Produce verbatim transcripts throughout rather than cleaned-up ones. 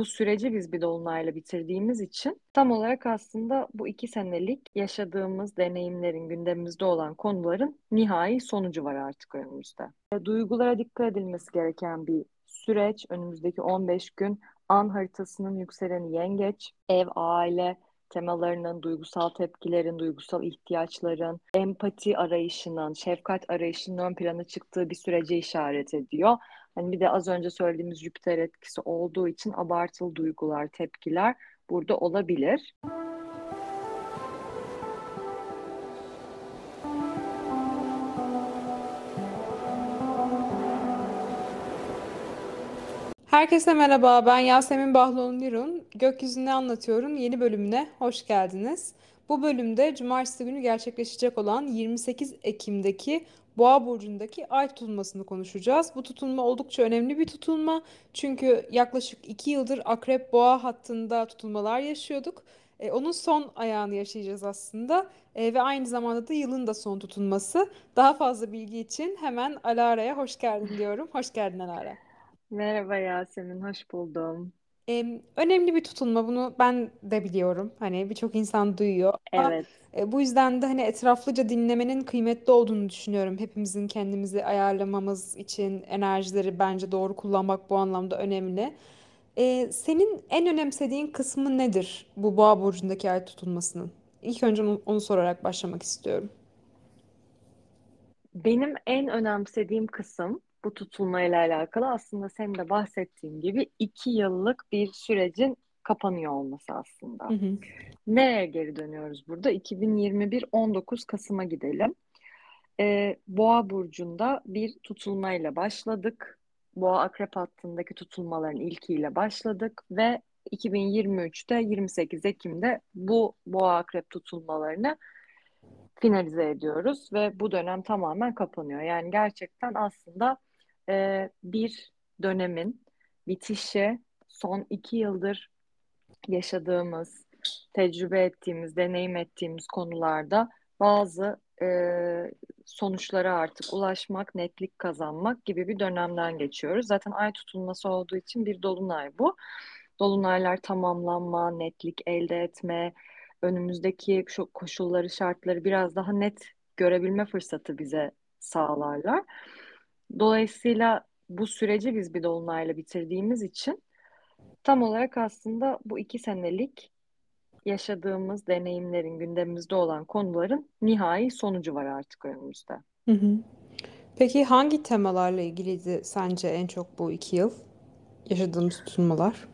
bu süreci biz bir dolunayla bitirdiğimiz için tam olarak aslında bu iki senelik yaşadığımız deneyimlerin, gündemimizde olan konuların nihai sonucu var artık önümüzde. Duygulara dikkat edilmesi gereken bir süreç. Önümüzdeki on beş gün an haritasının yükseleni yengeç, ev, aile temalarının, duygusal tepkilerin, duygusal ihtiyaçların, empati arayışının, şefkat arayışının ön plana çıktığı bir sürece işaret ediyor. Hani bir de az önce söylediğimiz Jüpiter etkisi olduğu için abartılı duygular, tepkiler burada olabilir. Herkese merhaba, ben Yasemin Bahloğlu Nurun. Gökyüzü Ne Anlatıyor'un yeni bölümüne hoş geldiniz. Bu bölümde cumartesi günü gerçekleşecek olan yirmi sekiz Ekim'deki Boğa Burcu'ndaki ay tutulmasını konuşacağız. Bu tutulma oldukça önemli bir tutulma. Çünkü yaklaşık iki yıldır Akrep Boğa hattında tutulmalar yaşıyorduk. E, onun son ayağını yaşayacağız aslında e, ve aynı zamanda da yılın da son tutulması. Daha fazla bilgi için hemen Alara'ya hoş geldin diyorum. Hoş geldin Alara. Merhaba Yasemin, hoş buldum. Ee, önemli bir tutulma, bunu ben de biliyorum. Hani birçok insan duyuyor. Evet. Ama bu yüzden de hani etraflıca dinlemenin kıymetli olduğunu düşünüyorum. Hepimizin kendimizi ayarlamamız için enerjileri bence doğru kullanmak bu anlamda önemli. Ee, senin en önemsediğin kısmı nedir bu Boğa Burcu'ndaki ay tutulmasının? İlk önce onu, onu sorarak başlamak istiyorum. Benim en önemsediğim kısım, bu tutulmayla alakalı aslında senin de bahsettiğin gibi iki yıllık bir sürecin kapanıyor olması aslında. Hı hı. Nereye geri dönüyoruz burada? iki bin yirmi bir on dokuz Kasım'a gidelim. Ee, Boğa Burcu'nda bir tutulmayla başladık. Boğa Akrep hattındaki tutulmaların ilkiyle başladık ve iki bin yirmi üç'te yirmi sekiz Ekim'de bu Boğa Akrep tutulmalarını finalize ediyoruz ve bu dönem tamamen kapanıyor. Yani gerçekten aslında bir dönemin bitişi, son iki yıldır yaşadığımız, tecrübe ettiğimiz, deneyim ettiğimiz konularda bazı sonuçlara artık ulaşmak, netlik kazanmak gibi bir dönemden geçiyoruz. Zaten ay tutulması olduğu için bir dolunay bu. Dolunaylar tamamlanma, netlik elde etme, önümüzdeki şu koşulları, şartları biraz daha net görebilme fırsatı bize sağlarlar. Dolayısıyla bu süreci biz bir dolunayla bitirdiğimiz için tam olarak aslında bu iki senelik yaşadığımız deneyimlerin, gündemimizde olan konuların nihai sonucu var artık önümüzde. Hı hı. Peki hangi temalarla ilgiliydi sence en çok bu iki yıl yaşadığımız tutulmalar?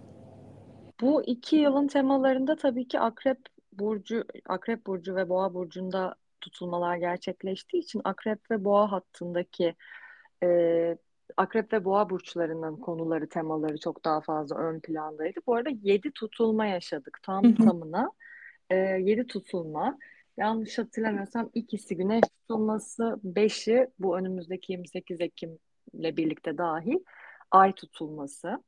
Bu iki yılın temalarında tabii ki Akrep Burcu, Akrep Burcu ve Boğa Burcu'nda tutulmalar gerçekleştiği için Akrep ve Boğa hattındaki e, Akrep ve Boğa burçlarının konuları, temaları çok daha fazla ön plandaydı. Bu arada yedi tutulma yaşadık tam tamına. E, yedi tutulma. Yanlış hatırlamıyorsam ikisi güneş tutulması, beşi bu önümüzdeki yirmi sekiz Ekim'le birlikte dahil ay tutulması.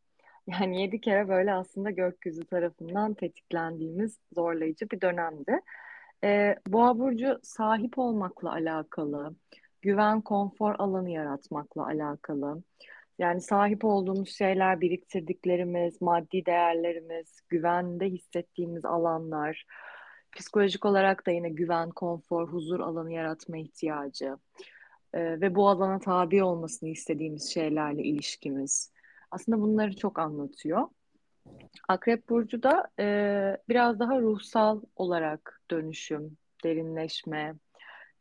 Yani yedi kere böyle aslında gökyüzü tarafından tetiklendiğimiz zorlayıcı bir dönemdi. Ee, Boğa Burcu sahip olmakla alakalı, güven, konfor alanı yaratmakla alakalı. Yani sahip olduğumuz şeyler, biriktirdiklerimiz, maddi değerlerimiz, güvende hissettiğimiz alanlar, psikolojik olarak da yine güven, konfor, huzur alanı yaratma ihtiyacı ee, ve bu alana tabi olmasını istediğimiz şeylerle ilişkimiz. Aslında bunları çok anlatıyor. Akrep Burcu da e, biraz daha ruhsal olarak dönüşüm, derinleşme,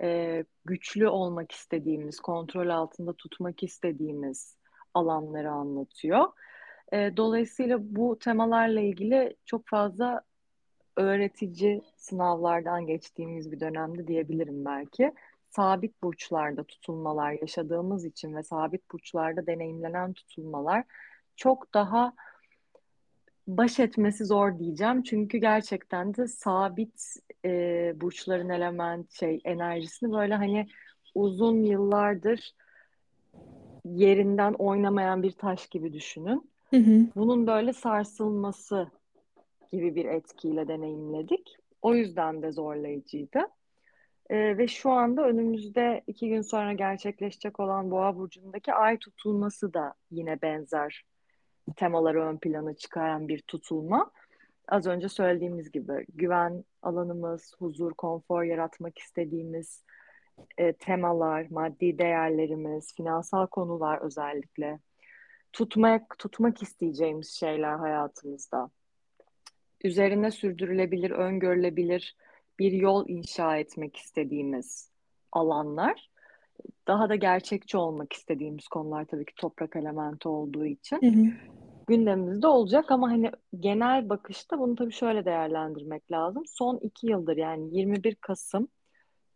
e, güçlü olmak istediğimiz, kontrol altında tutmak istediğimiz alanları anlatıyor. E, dolayısıyla bu temalarla ilgili çok fazla öğretici sınavlardan geçtiğimiz bir dönemde diyebilirim belki. Sabit burçlarda tutulmalar yaşadığımız için ve sabit burçlarda deneyimlenen tutulmalar çok daha baş etmesi zor diyeceğim. Çünkü gerçekten de sabit e, burçların element şey enerjisini böyle hani uzun yıllardır yerinden oynamayan bir taş gibi düşünün. Hı hı. Bunun böyle sarsılması gibi bir etkiyle deneyimledik. O yüzden de zorlayıcıydı. Ee, ve şu anda önümüzde iki gün sonra gerçekleşecek olan Boğa Burcu'ndaki ay tutulması da yine benzer temaları ön plana çıkaran bir tutulma. Az önce söylediğimiz gibi güven alanımız, huzur, konfor yaratmak istediğimiz e, temalar, maddi değerlerimiz, finansal konular özellikle. Tutmak, tutmak isteyeceğimiz şeyler hayatımızda. Üzerine sürdürülebilir, öngörülebilir bir yol inşa etmek istediğimiz alanlar. Daha da gerçekçi olmak istediğimiz konular tabii ki toprak elementi olduğu için. Hı hı. Gündemimizde olacak ama hani genel bakışta bunu tabii şöyle değerlendirmek lazım. Son iki yıldır yani yirmi bir Kasım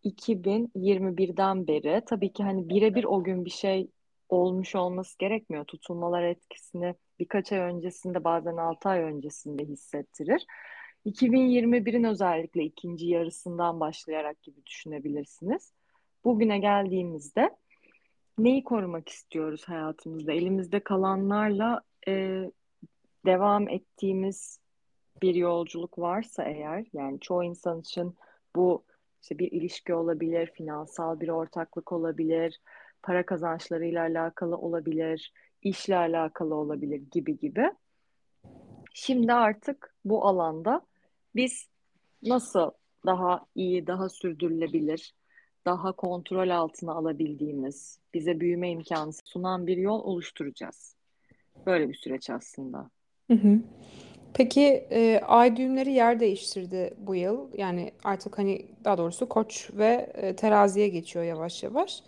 iki bin yirmi bir'den beri tabii ki hani birebir o gün bir şey olmuş olması gerekmiyor. Tutulmalar etkisini birkaç ay öncesinde bazen altı ay öncesinde hissettirir. iki bin yirmi bir'in özellikle ikinci yarısından başlayarak gibi düşünebilirsiniz. Bugüne geldiğimizde neyi korumak istiyoruz hayatımızda? Elimizde kalanlarla e, devam ettiğimiz bir yolculuk varsa eğer, yani çoğu insan için bu işte bir ilişki olabilir, finansal bir ortaklık olabilir, para kazançlarıyla alakalı olabilir, işle alakalı olabilir gibi gibi. Şimdi artık bu alanda biz nasıl daha iyi, daha sürdürülebilir, daha kontrol altına alabildiğimiz, bize büyüme imkanı sunan bir yol oluşturacağız. Böyle bir süreç aslında. Hı hı. Peki e, ay düğümleri yer değiştirdi bu yıl. Yani artık hani daha doğrusu Koç ve e, Terazi'ye geçiyor yavaş yavaş.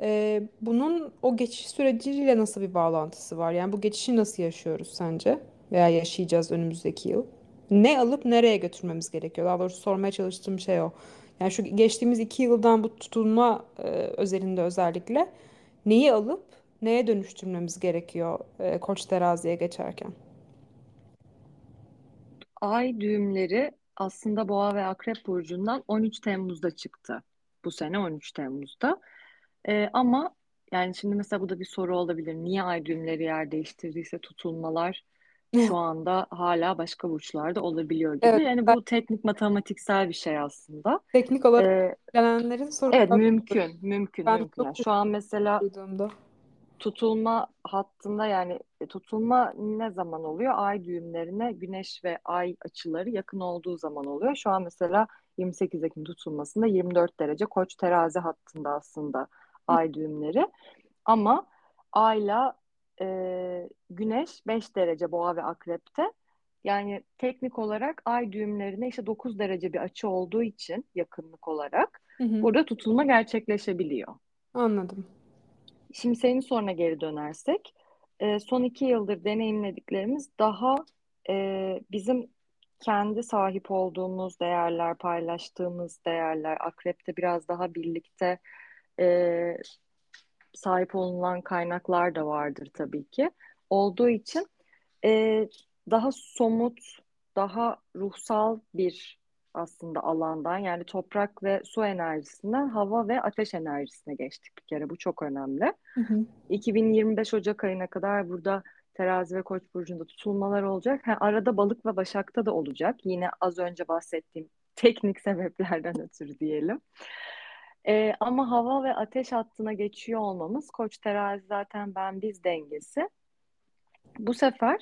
E, bunun o geçiş süreciyle nasıl bir bağlantısı var? Yani bu geçişi nasıl yaşıyoruz sence? Veya yaşayacağız önümüzdeki yıl? Ne alıp nereye götürmemiz gerekiyor? Daha doğrusu sormaya çalıştığım şey o. Yani şu geçtiğimiz iki yıldan bu tutulma e, özelinde özellikle neyi alıp neye dönüştürmemiz gerekiyor e, Koç Terazi'ye geçerken? Ay düğümleri aslında Boğa ve Akrep Burcu'ndan on üç Temmuz'da çıktı. Bu sene on üç Temmuz'da. E, ama yani şimdi mesela bu da bir soru olabilir. Niye ay düğümleri yer değiştirdiyse tutulmalar şu anda hala başka burçlarda olabiliyor gibi. Evet, yani bu teknik matematiksel bir şey aslında. Teknik olarak ee, gelenlerin soruları. Evet mümkün, olur. mümkün, ben mümkün. Yani şu an mesela duyduğumda. Tutulma hattında yani tutulma ne zaman oluyor? Ay düğümlerine güneş ve ay açıları yakın olduğu zaman oluyor. Şu an mesela yirmi sekiz Ekim tutulmasında yirmi dört derece Koç Terazi hattında aslında ay düğümleri. Ama ayla Ee, güneş beş derece Boğa ve Akrep'te, yani teknik olarak ay düğümlerine işte dokuz derece bir açı olduğu için yakınlık olarak hı hı. burada tutulma gerçekleşebiliyor. Anladım. Şimdi senin soruna geri dönersek e, son iki yıldır deneyimlediklerimiz daha e, bizim kendi sahip olduğumuz değerler, paylaştığımız değerler. Akrep'te biraz daha birlikte e, sahip olunan kaynaklar da vardır tabii ki. Olduğu için e, daha somut, daha ruhsal bir aslında alandan, yani toprak ve su enerjisinden hava ve ateş enerjisine geçtik bir kere. Bu çok önemli. Hı hı. iki bin yirmi beş Ocak ayına kadar burada Terazi ve Koç burcunda tutulmalar olacak. Ha, arada Balık ve Başak'ta da olacak. Yine az önce bahsettiğim teknik sebeplerden ötürü diyelim. Ee, ama hava ve ateş hattına geçiyor olmamız, Koç Terazi zaten ben biz dengesi. Bu sefer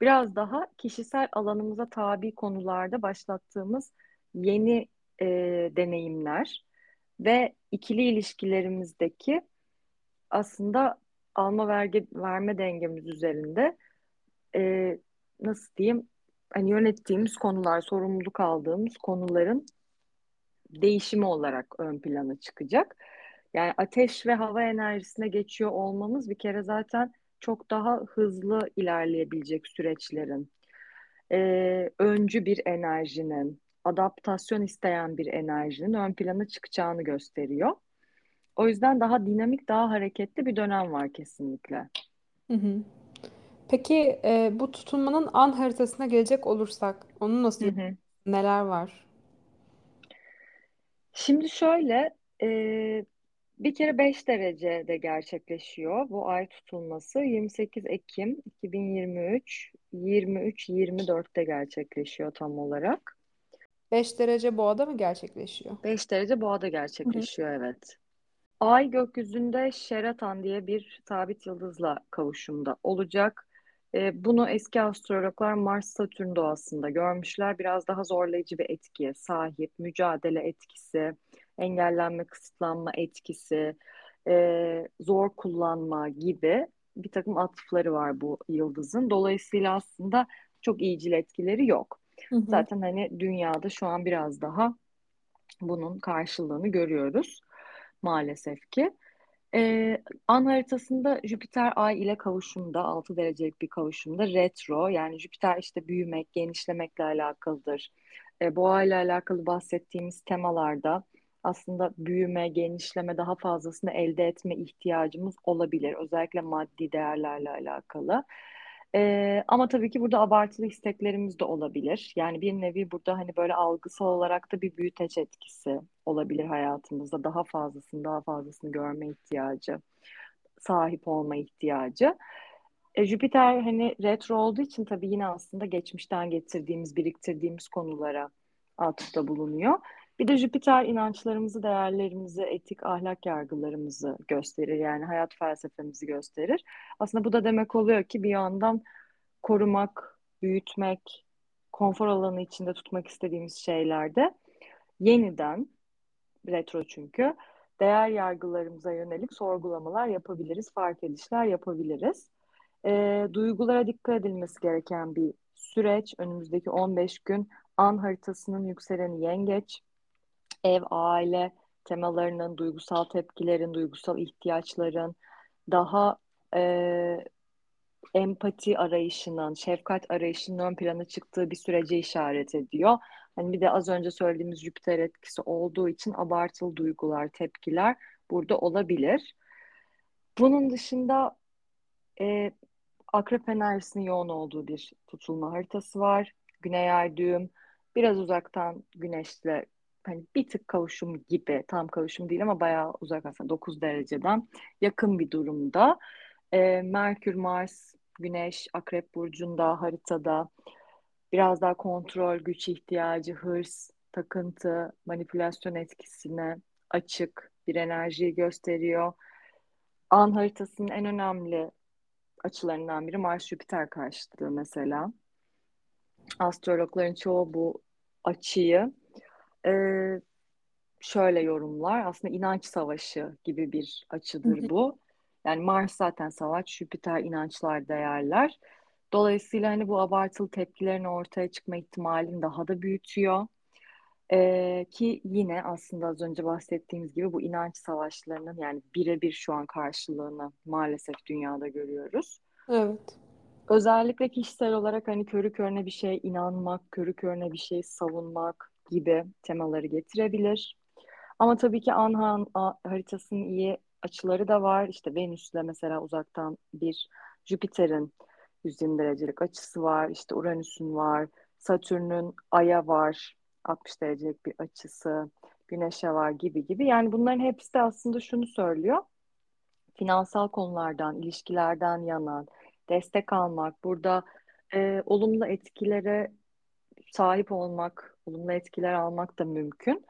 biraz daha kişisel alanımıza tabi konularda başlattığımız yeni e, deneyimler ve ikili ilişkilerimizdeki aslında alma vergi, verme dengemiz üzerinde e, nasıl diyeyim, hani yönettiğimiz konular, sorumluluk aldığımız konuların değişimi olarak ön plana çıkacak. Yani ateş ve hava enerjisine geçiyor olmamız bir kere zaten çok daha hızlı ilerleyebilecek süreçlerin, e, öncü bir enerjinin, adaptasyon isteyen bir enerjinin ön plana çıkacağını gösteriyor. O yüzden daha dinamik, daha hareketli bir dönem var kesinlikle. Hı hı. Peki e, bu tutulmanın an haritasına gelecek olursak onun nasıl, hı hı. neler var? Şimdi şöyle, e, bir kere beş derecede gerçekleşiyor bu ay tutulması. yirmi sekiz Ekim iki bin yirmi üç, yirmi üç yirmi dörtte gerçekleşiyor tam olarak. beş derece Boğa'da mı gerçekleşiyor? beş derece Boğa'da gerçekleşiyor, hı-hı. evet. Ay gökyüzünde Şeratan diye bir sabit yıldızla kavuşumda olacak. E, bunu eski astrologlar Mars-Satürn doğasında görmüşler. Biraz daha zorlayıcı bir etkiye sahip. Mücadele etkisi, engellenme, kısıtlanma etkisi, e, zor kullanma gibi bir takım atıfları var bu yıldızın. Dolayısıyla aslında çok iyicil etkileri yok. Hı hı. Zaten hani dünyada şu an biraz daha bunun karşılığını görüyoruz maalesef ki. Ee, an haritasında Jüpiter Ay ile kavuşumda, altı derecelik bir kavuşumda retro, yani Jüpiter işte büyümek, genişlemekle alakalıdır. Ee, boğa ile alakalı bahsettiğimiz temalarda aslında büyüme, genişleme, daha fazlasını elde etme ihtiyacımız olabilir. Özellikle maddi değerlerle alakalı. Ee, ama tabii ki burada abartılı isteklerimiz de olabilir. Yani bir nevi burada hani böyle algısal olarak da bir büyüteç etkisi olabilir hayatımızda. Daha fazlasını, daha fazlasını görme ihtiyacı, sahip olma ihtiyacı. Ee, Jüpiter hani retro olduğu için tabii yine aslında geçmişten getirdiğimiz, biriktirdiğimiz konulara atıfta bulunuyor. Bir de Jüpiter inançlarımızı, değerlerimizi, etik, ahlak yargılarımızı gösterir. Yani hayat felsefemizi gösterir. Aslında bu da demek oluyor ki bir yandan korumak, büyütmek, konfor alanı içinde tutmak istediğimiz şeylerde yeniden, retro çünkü, değer yargılarımıza yönelik sorgulamalar yapabiliriz, fark edişler yapabiliriz. E, duygulara dikkat edilmesi gereken bir süreç. Önümüzdeki on beş gün an haritasının yükseleni yengeç. Ev, aile temalarının, duygusal tepkilerin, duygusal ihtiyaçların, daha e, empati arayışının, şefkat arayışının ön plana çıktığı bir sürece işaret ediyor. Hani bir de az önce söylediğimiz Jüpiter etkisi olduğu için abartılı duygular, tepkiler burada olabilir. Bunun dışında e, akrep enerjisinin yoğun olduğu bir tutulma haritası var. Güney ay düğüm, biraz uzaktan güneşle, hani bir tık kavuşum gibi, tam kavuşum değil ama bayağı uzak aslında, dokuz dereceden yakın bir durumda. E, Merkür, Mars, Güneş, Akrep Burcu'nda, haritada biraz daha kontrol, güç ihtiyacı, hırs, takıntı, manipülasyon etkisine açık bir enerjiyi gösteriyor. An haritasının en önemli açılarından biri Mars-Jüpiter karşıtlığı mesela. Astrologların çoğu bu açıyı Ee, şöyle yorumlar, aslında inanç savaşı gibi bir açıdır bu. Yani Mars zaten savaş, Jüpiter inançlar, değerler. Dolayısıyla hani bu abartılı tepkilerin ortaya çıkma ihtimalini daha da büyütüyor. Ee, ki yine aslında az önce bahsettiğimiz gibi bu inanç savaşlarının yani birebir şu an karşılığını maalesef dünyada görüyoruz. Evet. Özellikle kişisel olarak hani körü körüne bir şeye inanmak, körü körüne bir şey savunmak gibi temaları getirebilir. Ama tabii ki an haritasının iyi açıları da var. İşte Venüs'le mesela uzaktan bir Jüpiter'in yüz yirmi derecelik açısı var. İşte Uranüs'ün var. Satürn'ün Ay'a var. altmış derecelik bir açısı. Güneş'e var gibi gibi. Yani bunların hepsi de aslında şunu söylüyor. Finansal konulardan, ilişkilerden yana destek almak, burada e, olumlu etkilere sahip olmak, olumlu etkiler almak da mümkün.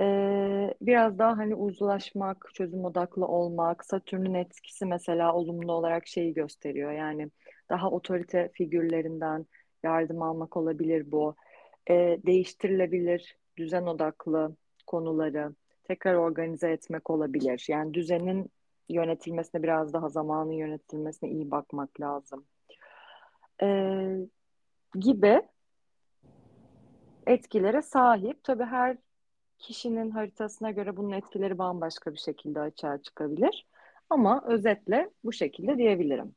Ee, biraz daha hani uzlaşmak, çözüm odaklı olmak. Satürn'ün etkisi mesela olumlu olarak şeyi gösteriyor. Yani daha otorite figürlerinden yardım almak olabilir bu. Ee, değiştirilebilir, düzen odaklı konuları tekrar organize etmek olabilir. Yani düzenin yönetilmesine, biraz daha zamanın yönetilmesine iyi bakmak lazım. Ee, gibi etkilere sahip. Tabii her kişinin haritasına göre bunun etkileri bambaşka bir şekilde açığa çıkabilir. Ama özetle bu şekilde diyebilirim.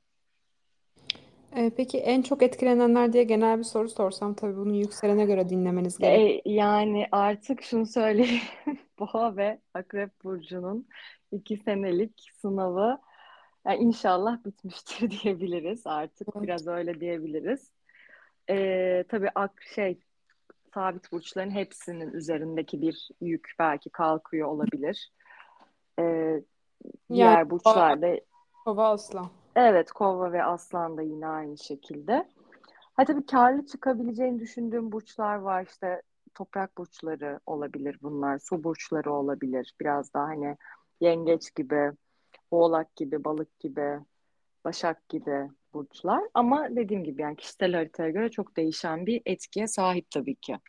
E, peki en çok etkilenenler diye genel bir soru sorsam, tabii bunu yükselene göre dinlemeniz gerekiyor. E, yani artık şunu söyleyeyim. Boğa ve Akrep Burcu'nun iki senelik sınavı yani inşallah bitmiştir diyebiliriz. Artık evet, biraz öyle diyebiliriz. E, tabii ak şey... sabit burçların hepsinin üzerindeki bir yük belki kalkıyor olabilir. Ee, yani, diğer burçlarda... Kova, aslan. Evet, kova ve aslan da yine aynı şekilde. Ha, tabii karlı çıkabileceğini düşündüğüm burçlar var. İşte toprak burçları olabilir bunlar. Su burçları olabilir. Biraz daha hani yengeç gibi, oğlak gibi, balık gibi, başak gibi burçlar ama dediğim gibi yani kişisel haritaya göre çok değişen bir etkiye sahip tabii ki.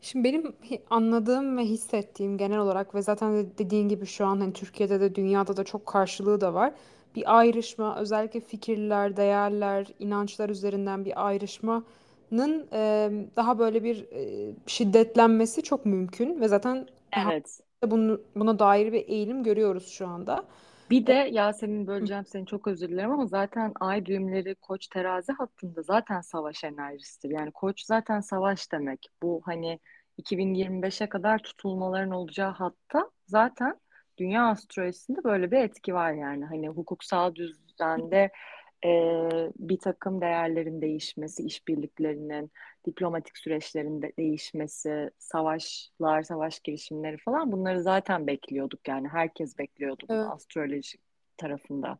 Şimdi benim anladığım ve hissettiğim genel olarak ve zaten dediğin gibi şu an hani Türkiye'de de dünyada da çok karşılığı da var. Bir ayrışma, özellikle fikirler, değerler, inançlar üzerinden bir ayrışmanın e, daha böyle bir e, şiddetlenmesi çok mümkün ve zaten evet. Bunu, buna dair bir eğilim görüyoruz şu anda. Bir de Yasemin, böleceğim seni, çok özür dilerim ama zaten ay düğümleri Koç terazi hattında zaten savaş enerjisidir. Yani Koç zaten savaş demek. Bu hani iki bin yirmi beşe kadar tutulmaların olacağı hatta zaten dünya astrolojisinde böyle bir etki var yani. Hani hukuksal düzende e, bir takım değerlerin değişmesi, işbirliklerinin, diplomatik süreçlerin de değişmesi, savaşlar, savaş girişimleri falan, bunları zaten bekliyorduk yani. Herkes bekliyordu bunu, evet. Astroloji tarafında.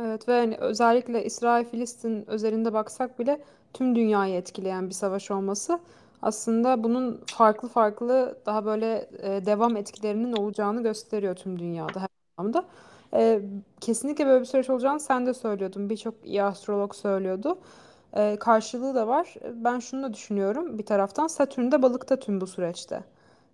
Evet ve yani özellikle İsrail-Filistin özelinde baksak bile tüm dünyayı etkileyen bir savaş olması aslında bunun farklı farklı daha böyle devam etkilerinin olacağını gösteriyor tüm dünyada her anlamda. Ee, kesinlikle böyle bir süreç olacağını sen de söylüyordun. Birçok iyi astrolog söylüyordu. Ee, karşılığı da var. Ben şunu da düşünüyorum bir taraftan. Satürn de balıkta tüm bu süreçte.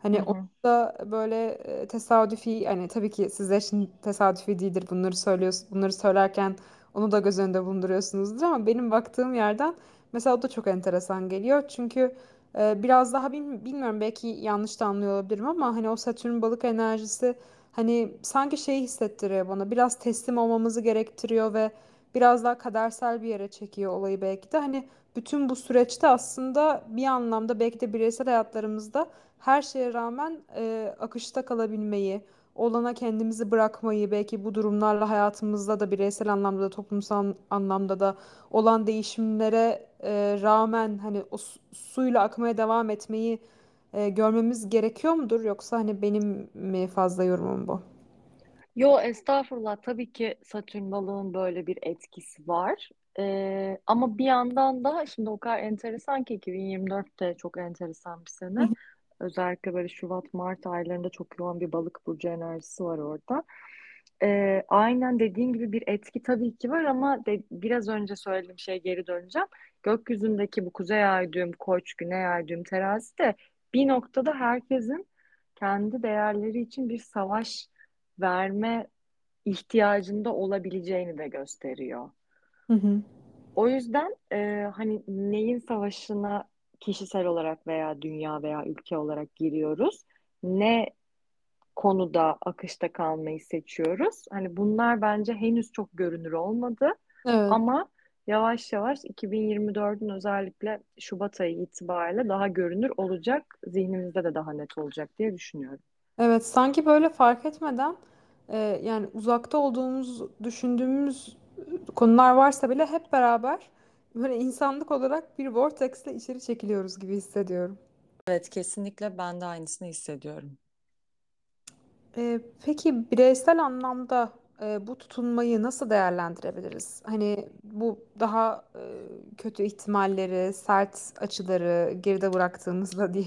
Hani onun da böyle tesadüfi, hani tabii ki sizler için tesadüfi değildir bunları söylüyorsunuz. Bunları söylerken onu da göz önünde bulunduruyorsunuzdur ama benim baktığım yerden mesela o da çok enteresan geliyor. Çünkü biraz daha bilmiyorum, belki yanlış da anlıyor olabilirim ama hani o Satürn balık enerjisi hani sanki şeyi hissettiriyor bana, biraz teslim olmamızı gerektiriyor ve biraz daha kadersel bir yere çekiyor olayı belki de. Hani bütün bu süreçte aslında bir anlamda belki de bireysel hayatlarımızda her şeye rağmen e, akışta kalabilmeyi, olana kendimizi bırakmayı, belki bu durumlarla hayatımızda da bireysel anlamda da toplumsal anlamda da olan değişimlere e, rağmen hani o su, suyla akmaya devam etmeyi e, görmemiz gerekiyor mudur? Yoksa hani benim mi fazla yorumum bu? Yo, estağfurullah, tabii ki Satürn balığın böyle bir etkisi var. Ee, ama bir yandan da şimdi o kadar enteresan ki iki bin yirmi dörtte çok enteresan bir sene. Özellikle böyle Şubat, Mart aylarında çok yoğun bir balık burcu enerjisi var orada. Ee, aynen dediğin gibi bir etki tabii ki var ama de, biraz önce söylediğim şeye geri döneceğim. Gökyüzündeki bu kuzey ay düğüm Koç, güney ay düğüm terazi de bir noktada herkesin kendi değerleri için bir savaş verme ihtiyacında olabileceğini de gösteriyor. Hı hı. O yüzden e, hani neyin savaşına kişisel olarak veya dünya veya ülke olarak giriyoruz, ne konuda akışta kalmayı seçiyoruz, hani bunlar bence henüz çok görünür olmadı, evet. Ama yavaş yavaş iki bin yirmi dördün özellikle Şubat ayı itibariyle daha görünür olacak, zihnimizde de daha net olacak diye düşünüyorum. Evet, sanki böyle fark etmeden e, yani uzakta olduğumuz düşündüğümüz konular varsa bile hep beraber böyle insanlık olarak bir vortexle içeri çekiliyoruz gibi hissediyorum. Evet, kesinlikle ben de aynısını hissediyorum. Ee, peki bireysel anlamda e, bu tutunmayı nasıl değerlendirebiliriz? Hani bu daha e, kötü ihtimalleri, sert açıları geride bıraktığımızda diye.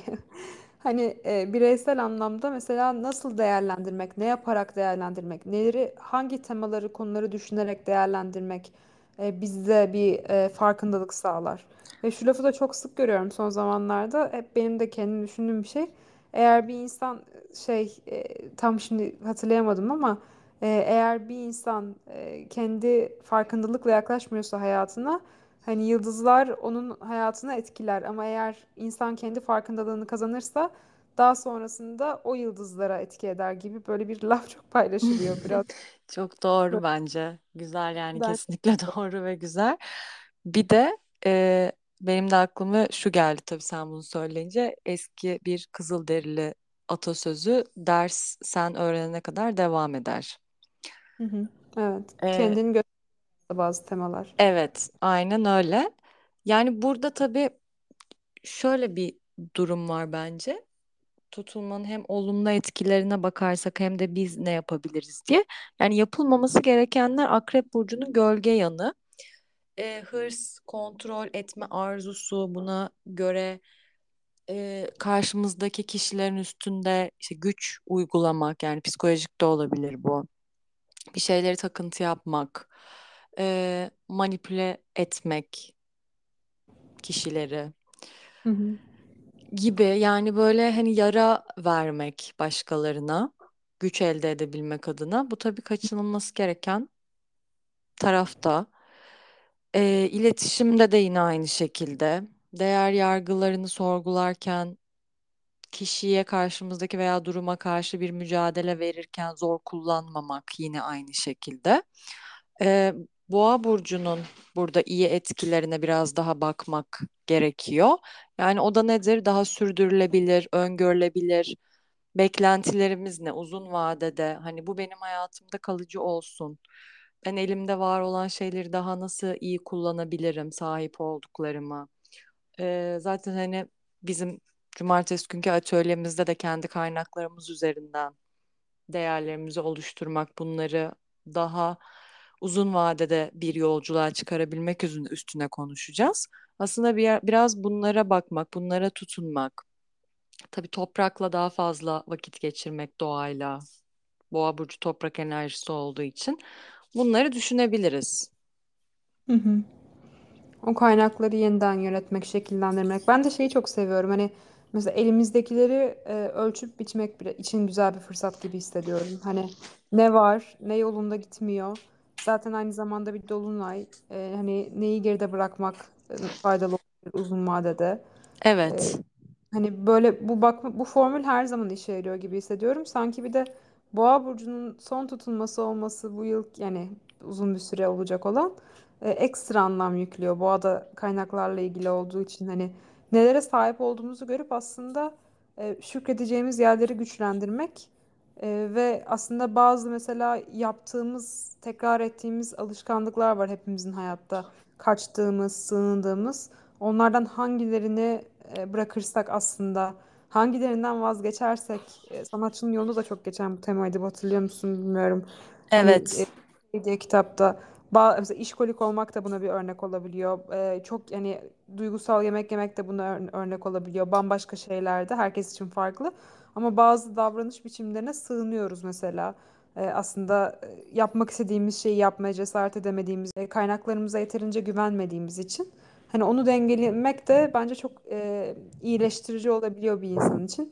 Hani e, bireysel anlamda mesela nasıl değerlendirmek, ne yaparak değerlendirmek, neleri, hangi temaları, konuları düşünerek değerlendirmek e, bizde bir e, farkındalık sağlar. Ve şu lafı da çok sık görüyorum son zamanlarda. Hep benim de kendim düşündüğüm bir şey. Eğer bir insan şey e, tam şimdi hatırlayamadım ama e, eğer bir insan e, kendi farkındalıkla yaklaşmıyorsa hayatına, hani yıldızlar onun hayatını etkiler ama eğer insan kendi farkındalığını kazanırsa daha sonrasında o yıldızlara etki eder gibi böyle bir laf çok paylaşılıyor biraz. Çok doğru bence. Güzel yani, ben... kesinlikle doğru ve güzel. Bir de e, benim de aklıma şu geldi tabii sen bunu söyleyince. Eski bir Kızılderili atasözü, ders sen öğrenene kadar devam eder. Hı hı, evet. Ee... Kendini göster. Bazı temalar. Evet, aynen öyle. Yani burada tabii şöyle bir durum var bence. Tutulmanın hem olumlu etkilerine bakarsak hem de biz ne yapabiliriz diye. Yani yapılmaması gerekenler Akrep Burcu'nun gölge yanı. E, hırs, kontrol etme arzusu, buna göre e, karşımızdaki kişilerin üstünde işte güç uygulamak, yani psikolojik de olabilir bu. Bir şeyleri takıntı yapmak. e, manipüle etmek kişileri hı hı. gibi, yani böyle hani yara vermek başkalarına, güç elde edebilmek adına. Bu tabii kaçınılması gereken tarafta. E, iletişimde de yine aynı şekilde değer yargılarını sorgularken, kişiye, karşımızdaki veya duruma karşı bir mücadele verirken zor kullanmamak yine aynı şekilde. Ee, Boğa Burcu'nun burada iyi etkilerine biraz daha bakmak gerekiyor. Yani o da nedir? Daha sürdürülebilir, öngörülebilir. Beklentilerimiz ne? Uzun vadede hani bu benim hayatımda kalıcı olsun. Ben elimde var olan şeyleri daha nasıl iyi kullanabilirim, sahip olduklarımı. Ee, zaten hani bizim cumartesi günkü atölyemizde de kendi kaynaklarımız üzerinden değerlerimizi oluşturmak, bunları daha uzun vadede bir yolculuğa çıkarabilmek üstüne konuşacağız. Aslında bir, biraz bunlara bakmak, bunlara tutunmak. Tabii toprakla daha fazla vakit geçirmek, doğayla. Boğa burcu toprak enerjisi olduğu için bunları düşünebiliriz. Hı hı. O kaynakları yeniden yönetmek, şekillendirmek. Ben de şeyi çok seviyorum. Hani mesela elimizdekileri e, ölçüp biçmek bile için güzel bir fırsat gibi hissediyorum. Hani ne var, ne yolunda gitmiyor. Zaten aynı zamanda bir dolunay. E, hani neyi geride bırakmak faydalı olur uzun vadede. Evet. E, hani böyle bu bakma, bu formül her zaman işe yarıyor gibi hissediyorum. Sanki bir de Boğa burcunun son tutulması olması bu yıl, yani uzun bir süre olacak olan, e, ekstra anlam yüklüyor. Boğa'da kaynaklarla ilgili olduğu için hani nelere sahip olduğumuzu görüp aslında e, şükredeceğimiz yerleri güçlendirmek e, ve aslında bazı mesela yaptığımız, tekrar ettiğimiz alışkanlıklar var hepimizin hayatta. Kaçtığımız, sığındığımız, onlardan hangilerini e, bırakırsak aslında, hangilerinden vazgeçersek, e, sanatçının yolunda da çok geçen bu temaydı, hatırlıyor musun bilmiyorum. Evet. Hani, e, kitapta. Mesela işkolik olmak da buna bir örnek olabiliyor. Ee, çok yani duygusal yemek yemek de buna ör- örnek olabiliyor. Bambaşka şeyler de herkes için farklı. Ama bazı davranış biçimlerine sığınıyoruz mesela. Ee, aslında yapmak istediğimiz şeyi yapmaya cesaret edemediğimiz, kaynaklarımıza yeterince güvenmediğimiz için. Hani onu dengelemek de bence çok e, iyileştirici olabiliyor bir insan için.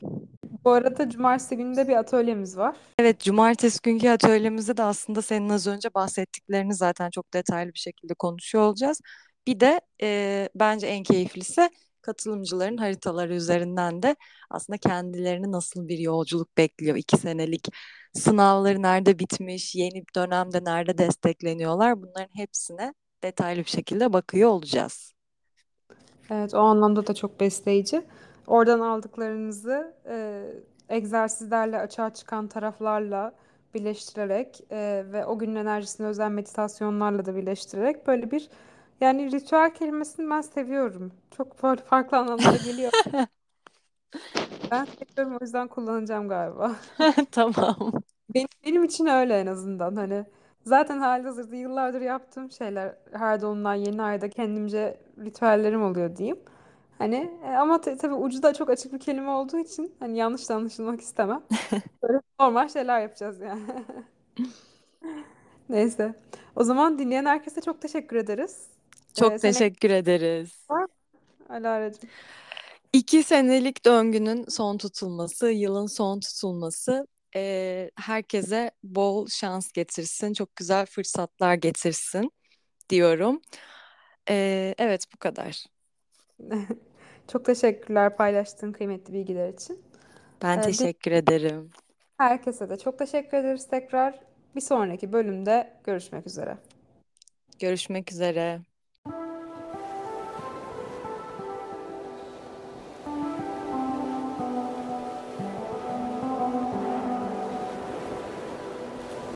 Bu arada cumartesi günü de bir atölyemiz var. Evet, cumartesi günkü atölyemizde de aslında senin az önce bahsettiklerini zaten çok detaylı bir şekilde konuşuyor olacağız. Bir de e, bence en keyiflisi katılımcıların haritaları üzerinden de aslında kendilerini nasıl bir yolculuk bekliyor. İki senelik sınavları nerede bitmiş, yeni dönemde nerede destekleniyorlar, bunların hepsine detaylı bir şekilde bakıyor olacağız. Evet, o anlamda da çok besleyici. Oradan aldıklarınızı e, egzersizlerle, açığa çıkan taraflarla birleştirerek e, ve o günün enerjisini özel meditasyonlarla da birleştirerek böyle bir, yani ritüel kelimesini ben seviyorum. Çok böyle farklı anlamlara geliyor. Ben seviyorum, o yüzden kullanacağım galiba. Tamam. Benim, benim için öyle en azından hani. Zaten halihazırda yıllardır yaptığım şeyler, her dolunay, yeni ayda kendimce ritüellerim oluyor diyeyim. Hani ama t- tabii ucu da çok açık bir kelime olduğu için hani yanlış da anlaşılmak istemem. Böyle normal şeyler yapacağız yani. Neyse. O zaman dinleyen herkese çok teşekkür ederiz. Çok ee, teşekkür sene... ederiz. Alara'cığım. İki senelik döngünün son tutulması, yılın son tutulması e, herkese bol şans getirsin, çok güzel fırsatlar getirsin diyorum. E, evet, bu kadar. Çok teşekkürler paylaştığın kıymetli bilgiler için. Ben teşekkür ee, ederim. Herkese de çok teşekkür ederiz tekrar. Bir sonraki bölümde görüşmek üzere. Görüşmek üzere.